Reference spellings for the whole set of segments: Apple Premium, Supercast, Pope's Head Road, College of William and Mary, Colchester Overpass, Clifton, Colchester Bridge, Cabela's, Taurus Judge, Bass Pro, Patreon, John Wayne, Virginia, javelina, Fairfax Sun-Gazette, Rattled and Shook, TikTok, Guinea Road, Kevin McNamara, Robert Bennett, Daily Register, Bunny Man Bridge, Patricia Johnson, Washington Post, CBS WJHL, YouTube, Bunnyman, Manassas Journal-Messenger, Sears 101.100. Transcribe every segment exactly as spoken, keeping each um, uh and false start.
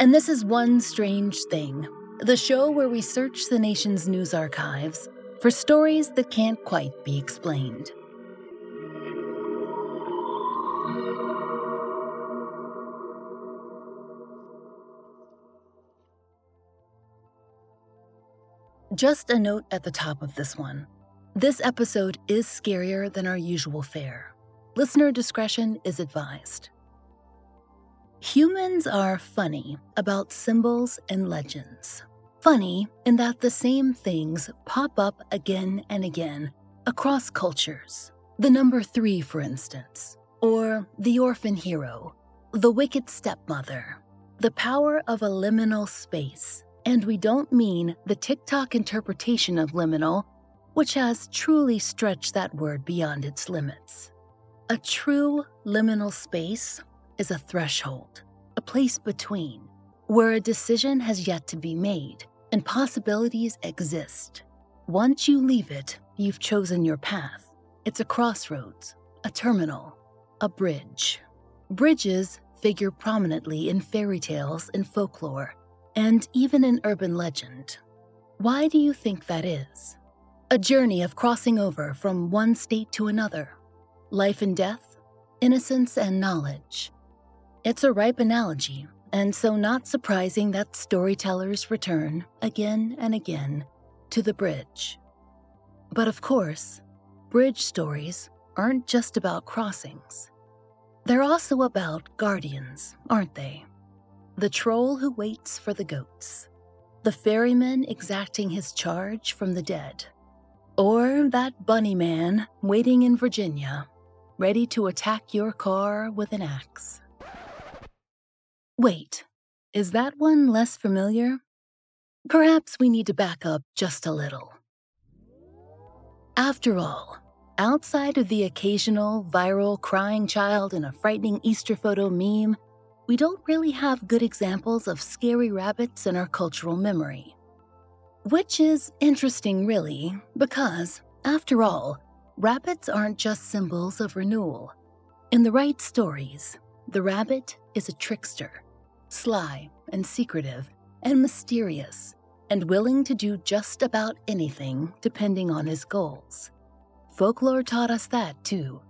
and this is One Strange Thing, the show where we search the nation's news archives for stories that can't quite be explained. Just a note at the top of this one. This episode is scarier than our usual fare. Listener discretion is advised. Humans are funny about symbols and legends. Funny in that the same things pop up again and again across cultures. The number three, for instance, or the orphan hero, the wicked stepmother, the power of a liminal space. And we don't mean the TikTok interpretation of liminal, which has truly stretched that word beyond its limits. A true liminal space is a threshold, a place between, where a decision has yet to be made and possibilities exist. Once you leave it, you've chosen your path. It's a crossroads, a terminal, a bridge. Bridges figure prominently in fairy tales and folklore, and even in urban legend. Why do you think that is? A journey of crossing over from one state to another. Life and death, innocence and knowledge. It's a ripe analogy. And so not surprising that storytellers return again and again to the bridge. But of course, bridge stories aren't just about crossings. They're also about guardians, aren't they? The troll who waits for the goats, the ferryman exacting his charge from the dead, or that bunny man waiting in Virginia, ready to attack your car with an axe. Wait, is that one less familiar? Perhaps we need to back up just a little. After all, outside of the occasional viral crying child in a frightening Easter photo meme, we don't really have good examples of scary rabbits in our cultural memory. Which is interesting, really, because, after all, rabbits aren't just symbols of renewal. In the right stories, the rabbit is a trickster. Sly and secretive and mysterious and willing to do just about anything depending on his goals. Folklore taught us that too.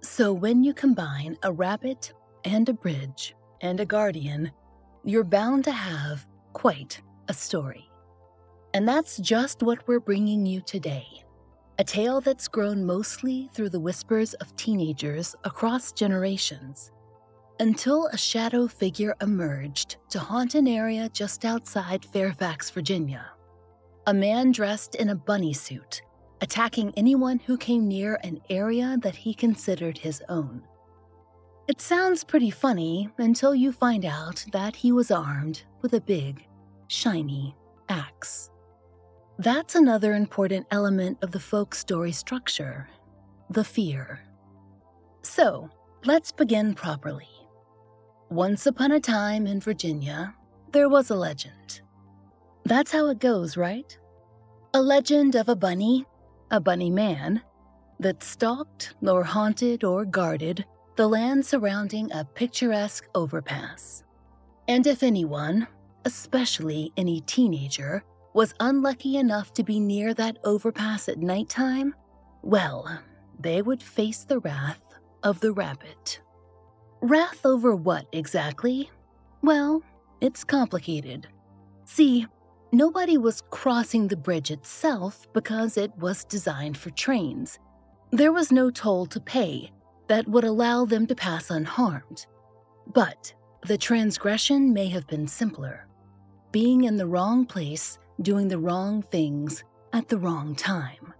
So when you combine a rabbit and a bridge and a guardian, you're bound to have quite a story. And that's just what we're bringing you today. A tale that's grown mostly through the whispers of teenagers across generations, until a shadow figure emerged to haunt an area just outside Fairfax, Virginia. A man dressed in a bunny suit, attacking anyone who came near an area that he considered his own. It sounds pretty funny until you find out that he was armed with a big, shiny axe. That's another important element of the folk story structure, the fear. So, let's begin properly. Once upon a time in Virginia, there was a legend. That's how it goes, right? A legend of a bunny, a bunny man, that stalked or haunted or guarded the land surrounding a picturesque overpass. And if anyone, especially any teenager, was unlucky enough to be near that overpass at nighttime, well, they would face the wrath of the rabbit. Wrath over what exactly? Well, it's complicated. See, nobody was crossing the bridge itself because it was designed for trains. There was no toll to pay that would allow them to pass unharmed. But the transgression may have been simpler. Being in the wrong place, doing the wrong things at the wrong time,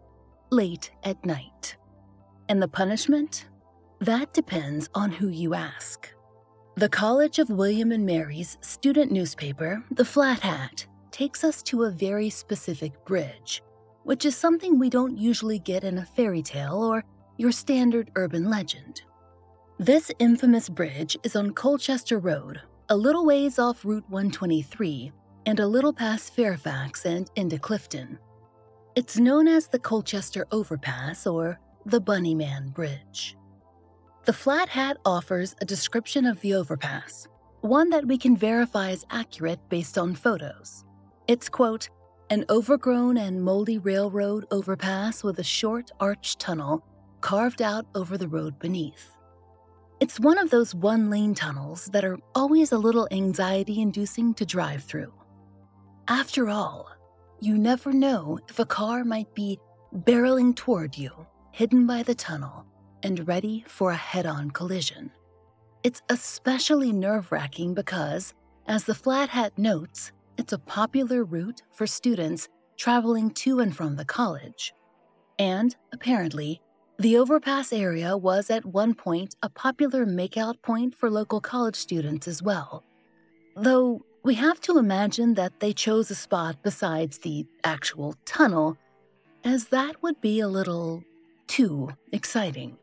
late at night. And the punishment? That depends on who you ask. The College of William and Mary's student newspaper, The Flat Hat, takes us to a very specific bridge, which is something we don't usually get in a fairy tale or your standard urban legend. This infamous bridge is on Colchester Road, a little ways off Route one twenty-three, and a little past Fairfax and into Clifton. It's known as the Colchester Overpass or the Bunny Man Bridge. The Flat Hat offers a description of the overpass, one that we can verify is accurate based on photos. It's, quote, an overgrown and moldy railroad overpass with a short arched tunnel carved out over the road beneath. It's one of those one-lane tunnels that are always a little anxiety-inducing to drive through. After all, you never know if a car might be barreling toward you, hidden by the tunnel, and ready for a head-on collision. It's especially nerve-wracking because, as the Flat Hat notes, it's a popular route for students traveling to and from the college. And, apparently, the overpass area was at one point a popular makeout point for local college students as well. Though we have to imagine that they chose a spot besides the actual tunnel, as that would be a little too exciting.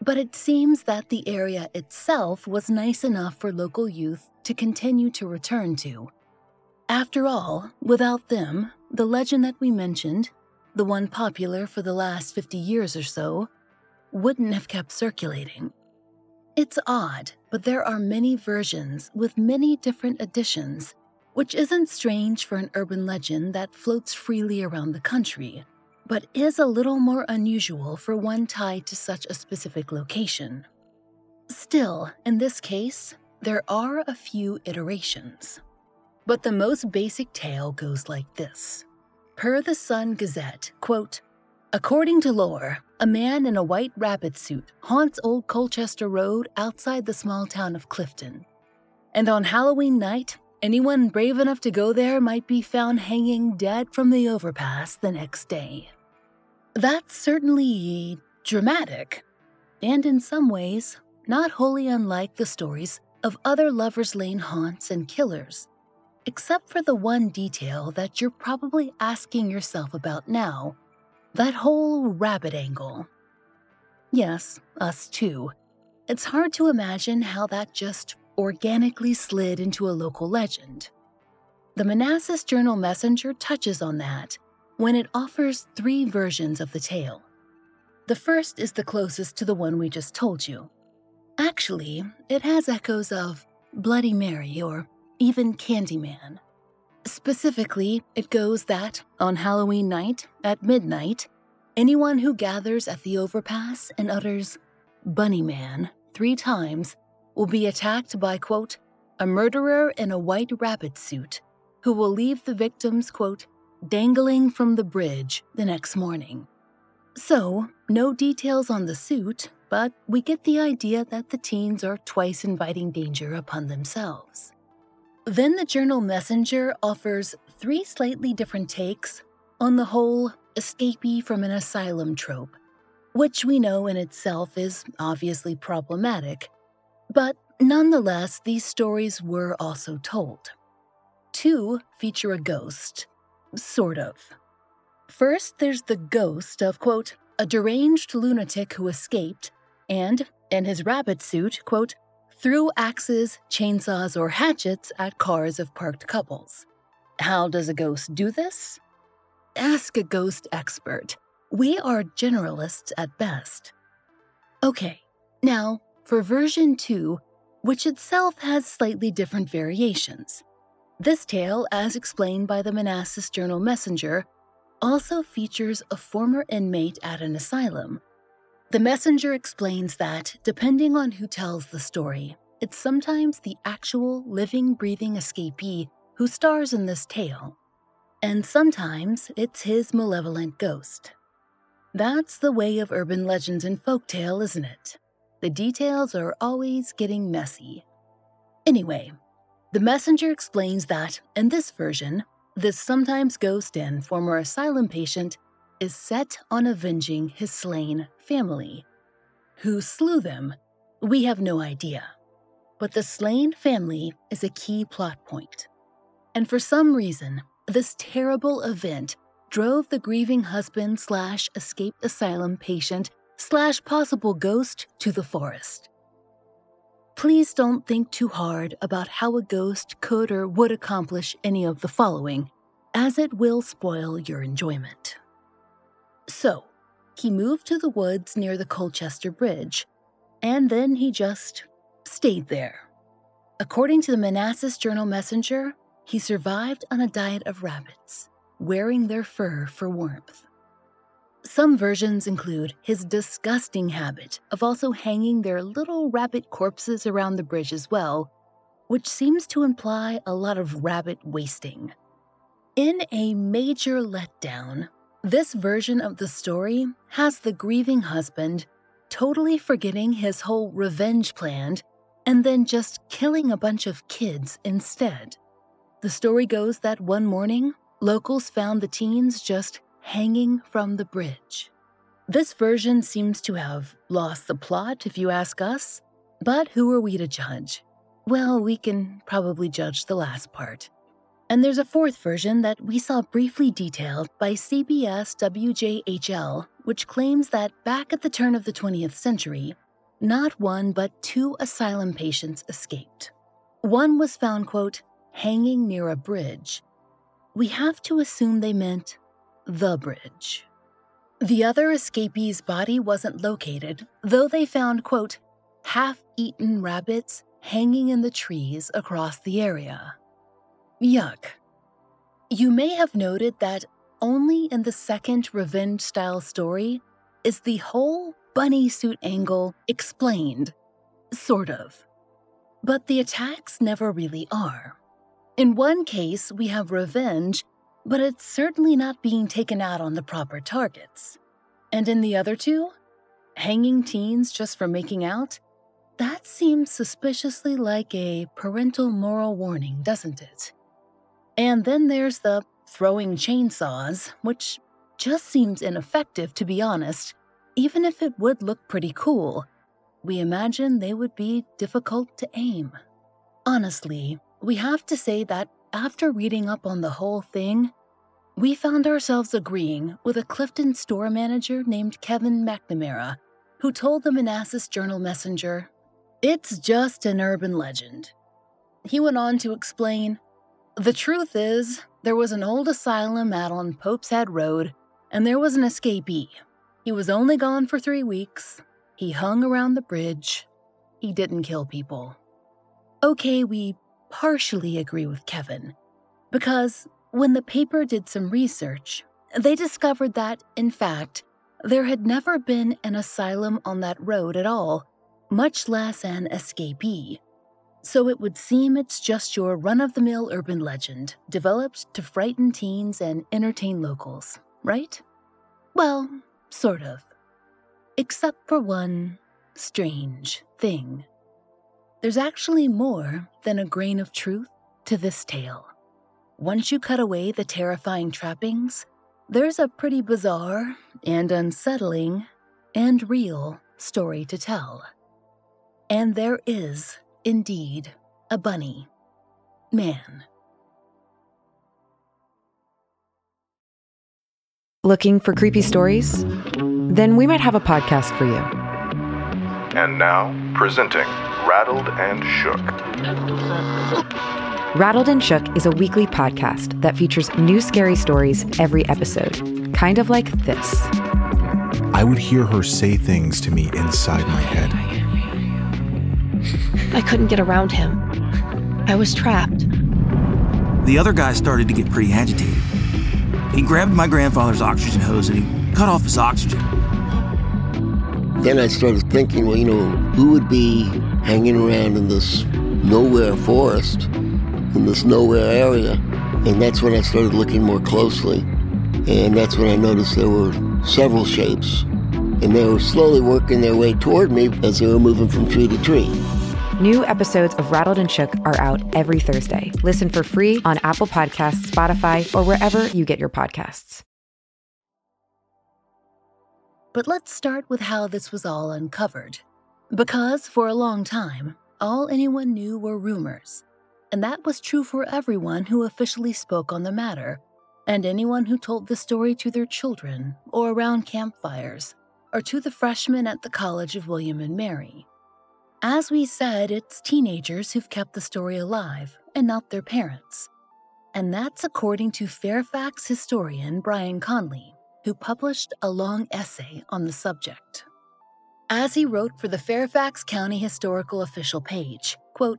But it seems that the area itself was nice enough for local youth to continue to return to. After all, without them, the legend that we mentioned, the one popular for the last fifty years or so, wouldn't have kept circulating. It's odd, but there are many versions with many different additions, which isn't strange for an urban legend that floats freely around the country, but is a little more unusual for one tied to such a specific location. Still, in this case, there are a few iterations. But the most basic tale goes like this. Per the Sun-Gazette, quote, according to lore, a man in a white rabbit suit haunts Old Colchester Road outside the small town of Clifton. And on Halloween night, anyone brave enough to go there might be found hanging dead from the overpass the next day. That's certainly dramatic, and in some ways, not wholly unlike the stories of other Lover's Lane haunts and killers, except for the one detail that you're probably asking yourself about now, that whole rabbit angle. Yes, us too. It's hard to imagine how that just organically slid into a local legend. The Manassas Journal-Messenger touches on that when it offers three versions of the tale. The first is the closest to the one we just told you. Actually, it has echoes of Bloody Mary or even Candyman. Specifically, it goes that, on Halloween night, at midnight, anyone who gathers at the overpass and utters Bunny Man three times will be attacked by, quote, a murderer in a white rabbit suit who will leave the victims, quote, dangling from the bridge the next morning. So, no details on the suit, but we get the idea that the teens are twice inviting danger upon themselves. Then the Journal-Messenger offers three slightly different takes on the whole escapee from an asylum trope, which we know in itself is obviously problematic, but nonetheless, these stories were also told. Two feature a ghost, sort of. First, there's the ghost of, quote, a deranged lunatic who escaped and, in his rabbit suit, quote, threw axes, chainsaws, or hatchets at cars of parked couples. How does a ghost do this? Ask a ghost expert, We are generalists at best. Okay, now for version two, which itself has slightly different variations. This tale, as explained by the Manassas Journal-Messenger, also features a former inmate at an asylum. The messenger explains that, depending on who tells the story, it's sometimes the actual, living, breathing escapee who stars in this tale, and sometimes it's his malevolent ghost. That's the way of urban legends and folktale, isn't it? The details are always getting messy. Anyway, the messenger explains that, in this version, this sometimes ghost and former asylum patient is set on avenging his slain family. Who slew them? We have no idea. But the slain family is a key plot point. And for some reason, this terrible event drove the grieving husband slash escaped asylum patient slash possible ghost to the forest. Please don't think too hard about how a ghost could or would accomplish any of the following, as it will spoil your enjoyment. So, he moved to the woods near the Colchester Bridge, and then he just stayed there. According to the Manassas Journal-Messenger, he survived on a diet of rabbits, wearing their fur for warmth. Some versions include his disgusting habit of also hanging their little rabbit corpses around the bridge as well, which seems to imply a lot of rabbit wasting. In a major letdown, this version of the story has the grieving husband totally forgetting his whole revenge plan and then just killing a bunch of kids instead. The story goes that one morning, locals found the teens just hanging from the bridge. This version seems to have lost the plot, if you ask us, but who are we to judge? Well, we can probably judge the last part. And there's a fourth version that we saw briefly detailed by C B S W J H L, which claims that back at the turn of the twentieth century, not one but two asylum patients escaped. One was found, quote, hanging near a bridge. We have to assume they meant the bridge. The other escapee's body wasn't located, though they found, quote, half-eaten rabbits hanging in the trees across the area. Yuck. You may have noted that only in the second revenge-style story is the whole bunny suit angle explained, sort of. But the attacks never really are. In one case, we have revenge, but it's certainly not being taken out on the proper targets. And in the other two, hanging teens just for making out, that seems suspiciously like a parental moral warning, doesn't it? And then there's the throwing chainsaws, which just seems ineffective, to be honest, even if it would look pretty cool. We imagine they would be difficult to aim. Honestly, we have to say that after reading up on the whole thing, we found ourselves agreeing with a Clifton store manager named Kevin McNamara, who told the Manassas Journal-Messenger, "It's just an urban legend." He went on to explain, "The truth is, there was an old asylum out on Pope's Head Road, and there was an escapee. He was only gone for three weeks. He hung around the bridge. He didn't kill people." Okay, we partially agree with Kevin, because when the paper did some research, they discovered that, in fact, there had never been an asylum on that road at all, much less an escapee. So it would seem it's just your run-of-the-mill urban legend developed to frighten teens and entertain locals, right? Well, sort of. Except for one strange thing. There's actually more than a grain of truth to this tale. Once you cut away the terrifying trappings, there's a pretty bizarre and unsettling and real story to tell. And there is indeed a bunny man. Looking for creepy stories? Then we might have a podcast for you. And now, presenting Rattled and Shook. Rattled and Shook is a weekly podcast that features new scary stories every episode, kind of like this. I would hear her say things to me inside my head. I couldn't get around him. I was trapped. The other guy started to get pretty agitated. He grabbed my grandfather's oxygen hose and he cut off his oxygen. Then I started thinking, well, you know, who would be hanging around in this nowhere forest, in this nowhere area? And that's when I started looking more closely. And that's when I noticed there were several shapes. And they were slowly working their way toward me as they were moving from tree to tree. New episodes of Rattled and Shook are out every Thursday. Listen for free on Apple Podcasts, Spotify, or wherever you get your podcasts. But let's start with how this was all uncovered. Because for a long time, all anyone knew were rumors. And that was true for everyone who officially spoke on the matter, and anyone who told the story to their children, or around campfires, or to the freshmen at the College of William and Mary. As we said, it's teenagers who've kept the story alive, and not their parents. And that's according to Fairfax historian Brian Conley, who published a long essay on the subject. As he wrote for the Fairfax County Historical Official page, quote,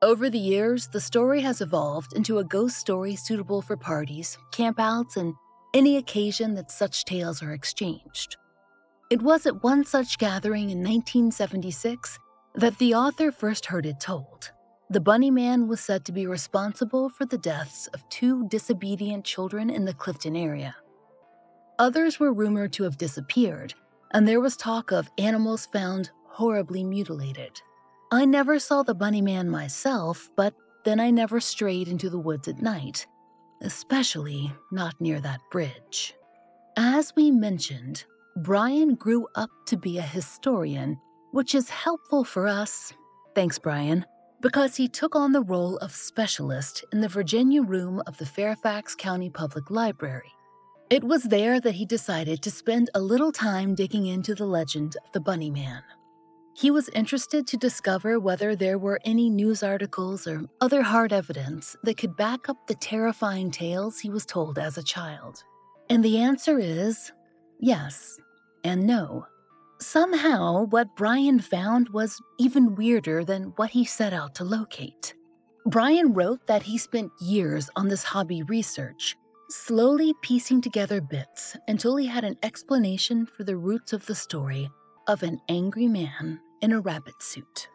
"Over the years, the story has evolved into a ghost story suitable for parties, campouts, and any occasion that such tales are exchanged. It was at one such gathering in nineteen seventy-six that the author first heard it told. The Bunny Man was said to be responsible for the deaths of two disobedient children in the Clifton area. Others were rumored to have disappeared, and there was talk of animals found horribly mutilated. I never saw the Bunny Man myself, but then I never strayed into the woods at night, especially not near that bridge." As we mentioned, Brian grew up to be a historian, which is helpful for us, thanks Brian, because he took on the role of specialist in the Virginia room of the Fairfax County Public Library. It was there that he decided to spend a little time digging into the legend of the Bunny Man. He was interested to discover whether there were any news articles or other hard evidence that could back up the terrifying tales he was told as a child. And the answer is yes and no. Somehow, what Brian found was even weirder than what he set out to locate. Brian wrote that he spent years on this hobby research, slowly piecing together bits until he had an explanation for the roots of the story of an angry man in a rabbit suit.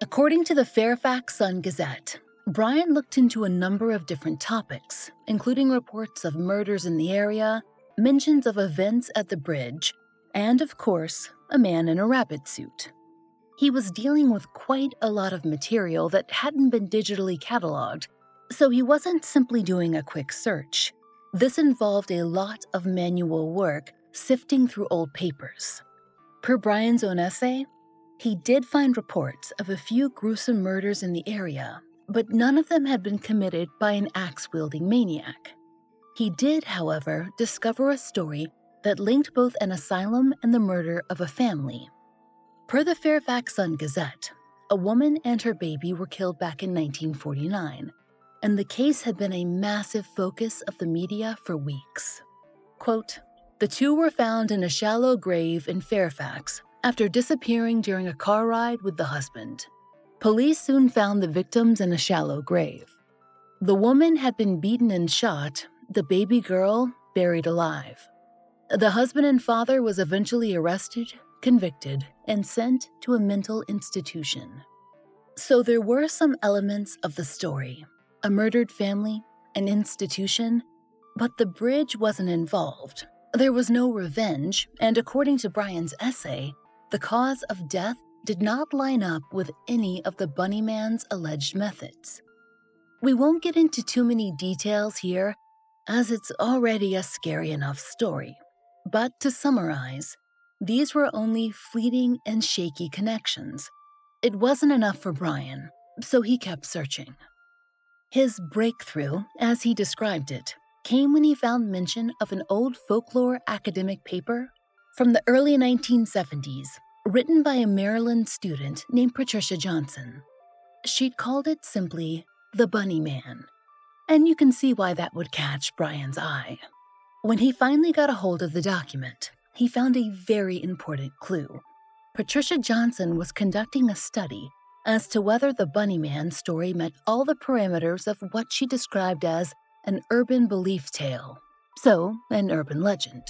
According to the Fairfax Sun-Gazette, Brian looked into a number of different topics, including reports of murders in the area, mentions of events at the bridge, and, of course, a man in a rabbit suit. He was dealing with quite a lot of material that hadn't been digitally cataloged, so he wasn't simply doing a quick search. This involved a lot of manual work, sifting through old papers. Per Brian's own essay, he did find reports of a few gruesome murders in the area, but none of them had been committed by an axe-wielding maniac. He did, however, discover a story that linked both an asylum and the murder of a family. Per the Fairfax Sun-Gazette, a woman and her baby were killed back in nineteen forty-nine. And the case had been a massive focus of the media for weeks. Quote, "The two were found in a shallow grave in Fairfax after disappearing during a car ride with the husband. Police soon found the victims in a shallow grave. The woman had been beaten and shot, the baby girl buried alive. The husband and father was eventually arrested, convicted, and sent to a mental institution." So there were some elements of the story. A murdered family, an institution, but the bridge wasn't involved. There was no revenge, and according to Brian's essay, the cause of death did not line up with any of the Bunny Man's alleged methods. We won't get into too many details here, as it's already a scary enough story. But to summarize, these were only fleeting and shaky connections. It wasn't enough for Brian, so he kept searching. His breakthrough, as he described it, came when he found mention of an old folklore academic paper from the early nineteen seventies, written by a Maryland student named Patricia Johnson. She'd called it simply The Bunny Man, and you can see why that would catch Brian's eye. When he finally got a hold of the document, he found a very important clue. Patricia Johnson was conducting a study as to whether the Bunny Man story met all the parameters of what she described as an urban belief tale, so an urban legend.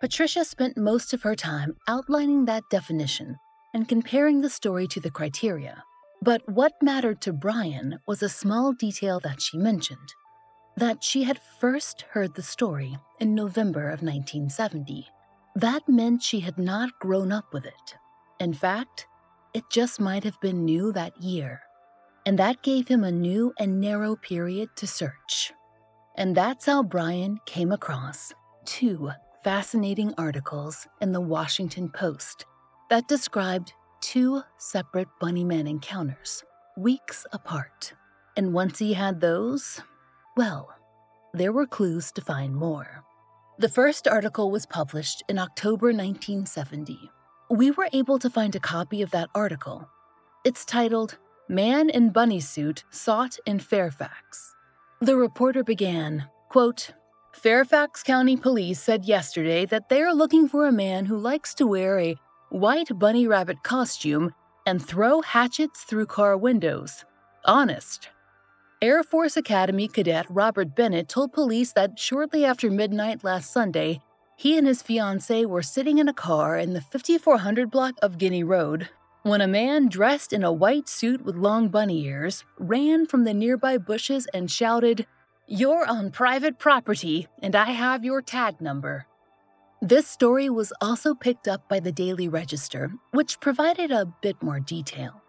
Patricia spent most of her time outlining that definition and comparing the story to the criteria. But what mattered to Brian was a small detail that she mentioned, that she had first heard the story in November of nineteen seventy. That meant she had not grown up with it. In fact, it just might have been new that year. And that gave him a new and narrow period to search. And that's how Brian came across two fascinating articles in the Washington Post that described two separate Bunny Man encounters, weeks apart. And once he had those, well, there were clues to find more. The first article was published in October nineteen seventy. We were able to find a copy of that article. It's titled, Man in Bunny Suit Sought in Fairfax. The reporter began, quote, Fairfax County Police said yesterday that they are looking for a man who likes to wear a white bunny rabbit costume and throw hatchets through car windows. Honest. Air Force Academy cadet Robert Bennett told police that shortly after midnight last Sunday, he and his fiancée were sitting in a car in the fifty-four hundred block of Guinea Road when a man dressed in a white suit with long bunny ears ran from the nearby bushes and shouted, You're on private property, and I have your tag number. This story was also picked up by the Daily Register, which provided a bit more detail.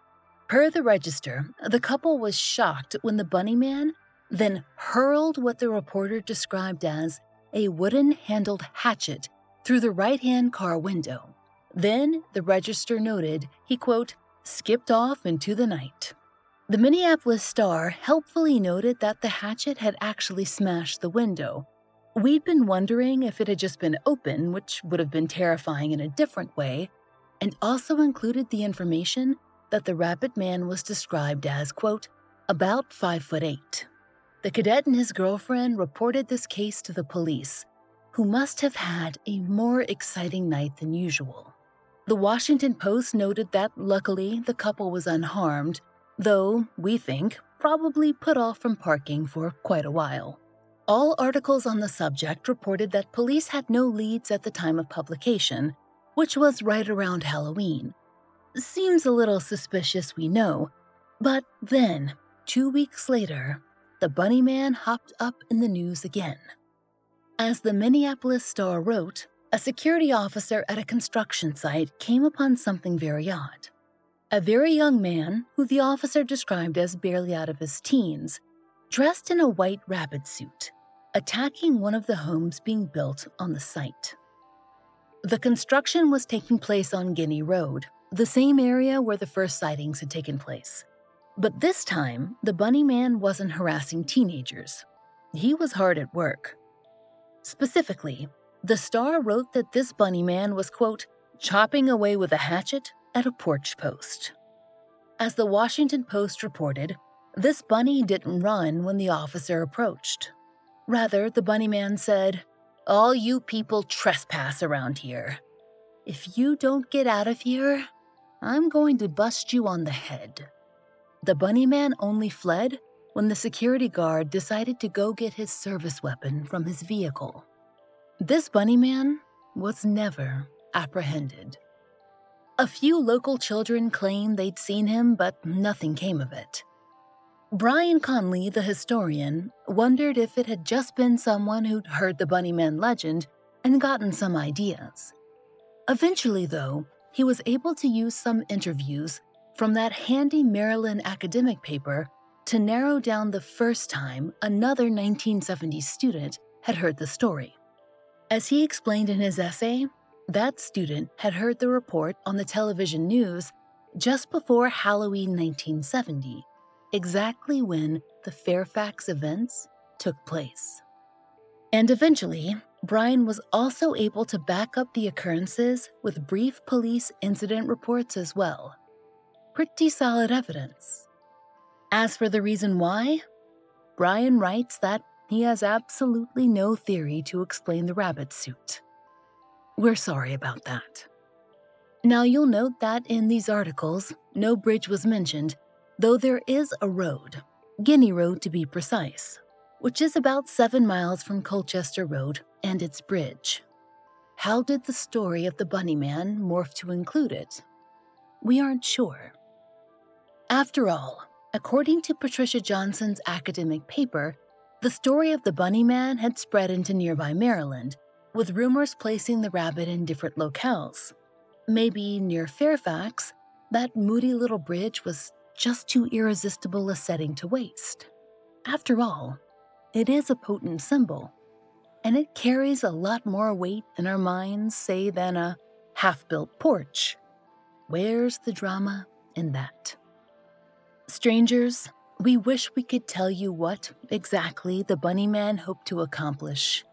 Per the Register, the couple was shocked when the Bunny Man then hurled what the reporter described as a wooden-handled hatchet through the right-hand car window. Then, the Register noted, he, quote, skipped off into the night. The Minneapolis Star helpfully noted that the hatchet had actually smashed the window. We'd been wondering if it had just been open, which would have been terrifying in a different way, and also included the information that the Rabbit Man was described as, quote, about five foot eight. The cadet and his girlfriend reported this case to the police, who must have had a more exciting night than usual. The Washington Post noted that, luckily, the couple was unharmed, though, we think, probably put off from parking for quite a while. All articles on the subject reported that police had no leads at the time of publication, which was right around Halloween. Seems a little suspicious, we know, but then, two weeks later, the Bunny Man hopped up in the news again. As the Minneapolis Star wrote, a security officer at a construction site came upon something very odd. A very young man, who the officer described as barely out of his teens, dressed in a white rabbit suit, attacking one of the homes being built on the site. The construction was taking place on Guinea Road, the same area where the first sightings had taken place. But this time, the Bunny Man wasn't harassing teenagers. He was hard at work. Specifically, the Star wrote that this Bunny Man was, quote, chopping away with a hatchet at a porch post. As the Washington Post reported, this bunny didn't run when the officer approached. Rather, the Bunny Man said, All you people trespass around here. If you don't get out of here, I'm going to bust you on the head. The Bunny Man only fled when the security guard decided to go get his service weapon from his vehicle. This Bunny Man was never apprehended. A few local children claimed they'd seen him, but nothing came of it. Brian Conley, the historian, wondered if it had just been someone who'd heard the Bunny Man legend and gotten some ideas. Eventually, though, he was able to use some interviews from that handy Maryland academic paper to narrow down the first time another nineteen seventies student had heard the story. As he explained in his essay, that student had heard the report on the television news just before Halloween nineteen seventy. Exactly when the Fairfax events took place. And eventually, Brian was also able to back up the occurrences with brief police incident reports as well. Pretty solid evidence. As for the reason why, Brian writes that he has absolutely no theory to explain the rabbit suit. We're sorry about that. Now you'll note that in these articles, no bridge was mentioned, though there is a road, Guinea Road to be precise, which is about seven miles from Colchester Road and its bridge. How did the story of the Bunny Man morph to include it? We aren't sure. After all, according to Patricia Johnson's academic paper, the story of the Bunny Man had spread into nearby Maryland, with rumors placing the rabbit in different locales. Maybe near Fairfax, that moody little bridge was just too irresistible a setting to waste. After all, it is a potent symbol, and it carries a lot more weight in our minds, say, than a half-built porch. Where's the drama in that? Strangers, we wish we could tell you what exactly the Bunny Man hoped to accomplish,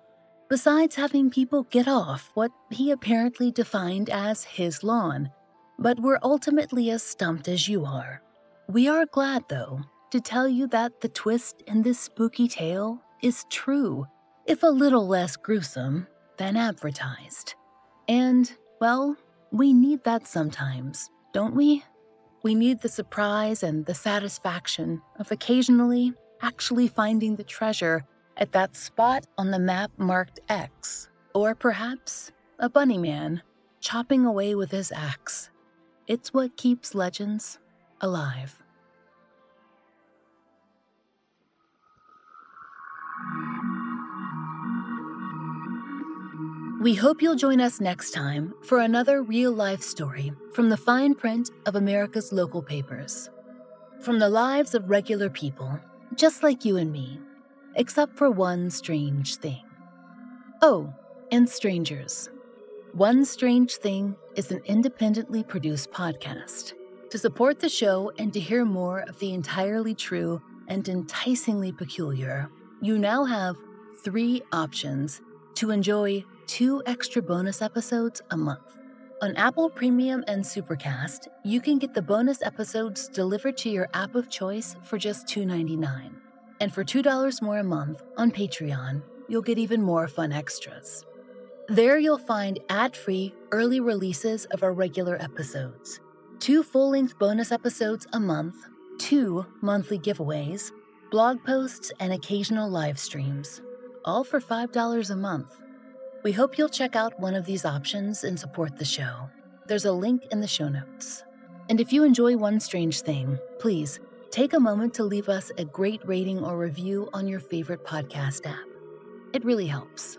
besides having people get off what he apparently defined as his lawn, but we're ultimately as stumped as you are. We are glad, though, to tell you that the twist in this spooky tale is true, if a little less gruesome than advertised. And, well, we need that sometimes, don't we? We need the surprise and the satisfaction of occasionally actually finding the treasure at that spot on the map marked X, or perhaps a bunny man chopping away with his axe. It's what keeps legends alive. We hope you'll join us next time for another real-life story from the fine print of America's local papers. From the lives of regular people, just like you and me, except for one strange thing. Oh, and strangers. One Strange Thing is an independently produced podcast. To support the show and to hear more of the entirely true and enticingly peculiar, you now have three options to enjoy two extra bonus episodes a month. On Apple Premium and Supercast, you can get the bonus episodes delivered to your app of choice for just two dollars and ninety-nine cents. And for two dollars more a month on Patreon, you'll get even more fun extras. There you'll find ad-free early releases of our regular episodes, two full-length bonus episodes a month, two monthly giveaways, blog posts, and occasional live streams, all for five dollars a month. We hope you'll check out one of these options and support the show. There's a link in the show notes. And if you enjoy One Strange Thing, please take a moment to leave us a great rating or review on your favorite podcast app. It really helps.